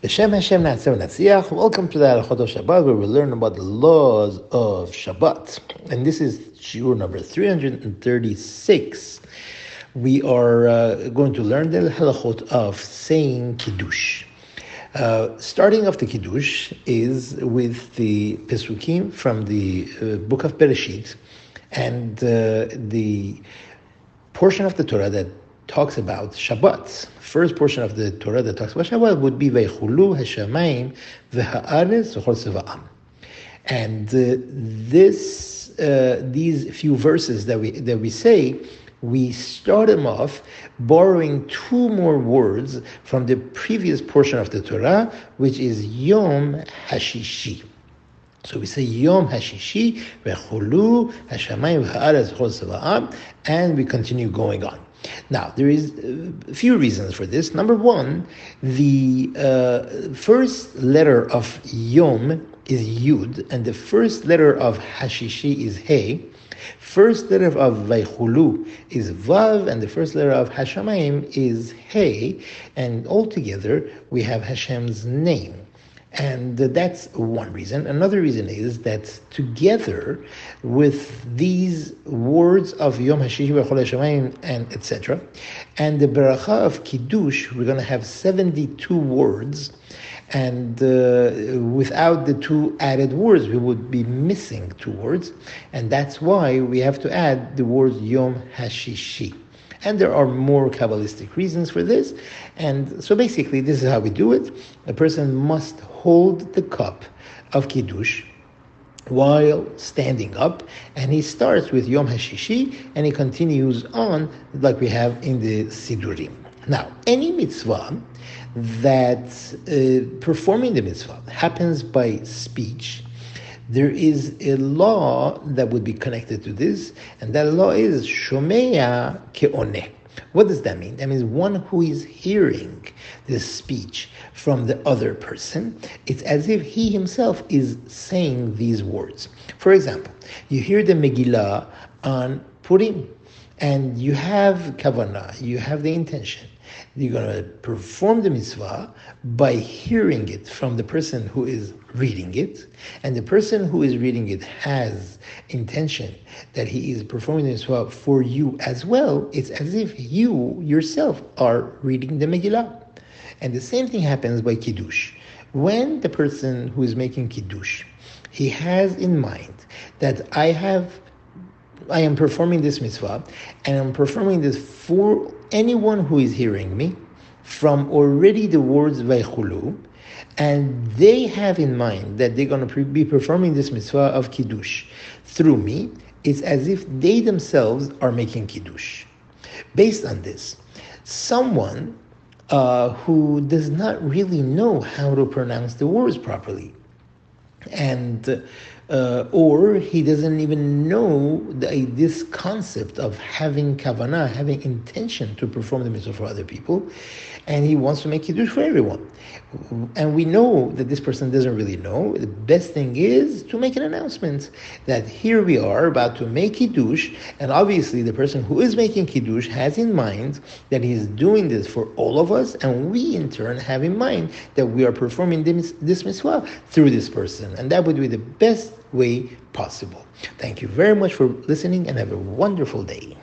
Hashem, welcome to the Hilchot Shabbat, where we learn about the laws of Shabbat. And this is shiur number 336. We are going to learn the halachot of saying Kiddush. Starting off the Kiddush is with the Pesukim from the book of Bereshit, and the portion of the Torah that talks about Shabbat. First portion of the Torah that talks about Shabbat would be Vayechulu Hashamayim Veha'aretz Kol Shav'am. And these few verses that we say, we start them off borrowing two more words from the previous portion of the Torah, which is Yom Hashishi. So we say Yom Hashishi Vayechulu Hashamayim Veha'aretz Kol Shav'am, and we continue going on. Now, there is a few reasons for this. Number one, the first letter of Yom is Yud, and the first letter of Hashishi is He. First letter of Vaychulu is Vav, and the first letter of Hashamayim is He. And altogether, we have Hashem's name. And that's one reason. Another reason is that together with these words of Yom Hashishi, B'chol Hashamayim, and etc., and the Bracha of Kiddush, we're going to have 72 words. And without the two added words, we would be missing two words. And that's why we have to add the words Yom Hashishi. And there are more Kabbalistic reasons for this. And so basically, this is how we do it. A person must hold the cup of Kiddush while standing up. And he starts with Yom Hashishi, and he continues on like we have in the Siddurim. Now, any mitzvah that performing the mitzvah happens by speech, there is a law that would be connected to this, and that law is shomeya ke'oneh. What does that mean? That means one who is hearing the speech from the other person, it's as if he himself is saying these words. For example, you hear the Megillah on Purim, and you have kavanah, you have the intention. You're going to perform the mitzvah by hearing it from the person who is reading it. And the person who is reading it has intention that he is performing the mitzvah for you as well. It's as if you yourself are reading the Megillah. And the same thing happens by Kiddush. When the person who is making Kiddush, he has in mind that I am performing this mitzvah, and I'm performing this for anyone who is hearing me from already the words Vaychulu, and they have in mind that they're going to be performing this mitzvah of Kiddush through me. It's as if they themselves are making Kiddush. Based on this, someone who does not really know how to pronounce the words properly, and or he doesn't even know this concept of having kavanah, having intention to perform the mitzvah for other people, and he wants to make Kiddush for everyone. And we know that this person doesn't really know. The best thing is to make an announcement that here we are about to make Kiddush, and obviously the person who is making Kiddush has in mind that he is doing this for all of us, and we in turn have in mind that we are performing this mitzvah through this person. And that would be the best way possible. Thank you very much for listening, and have a wonderful day.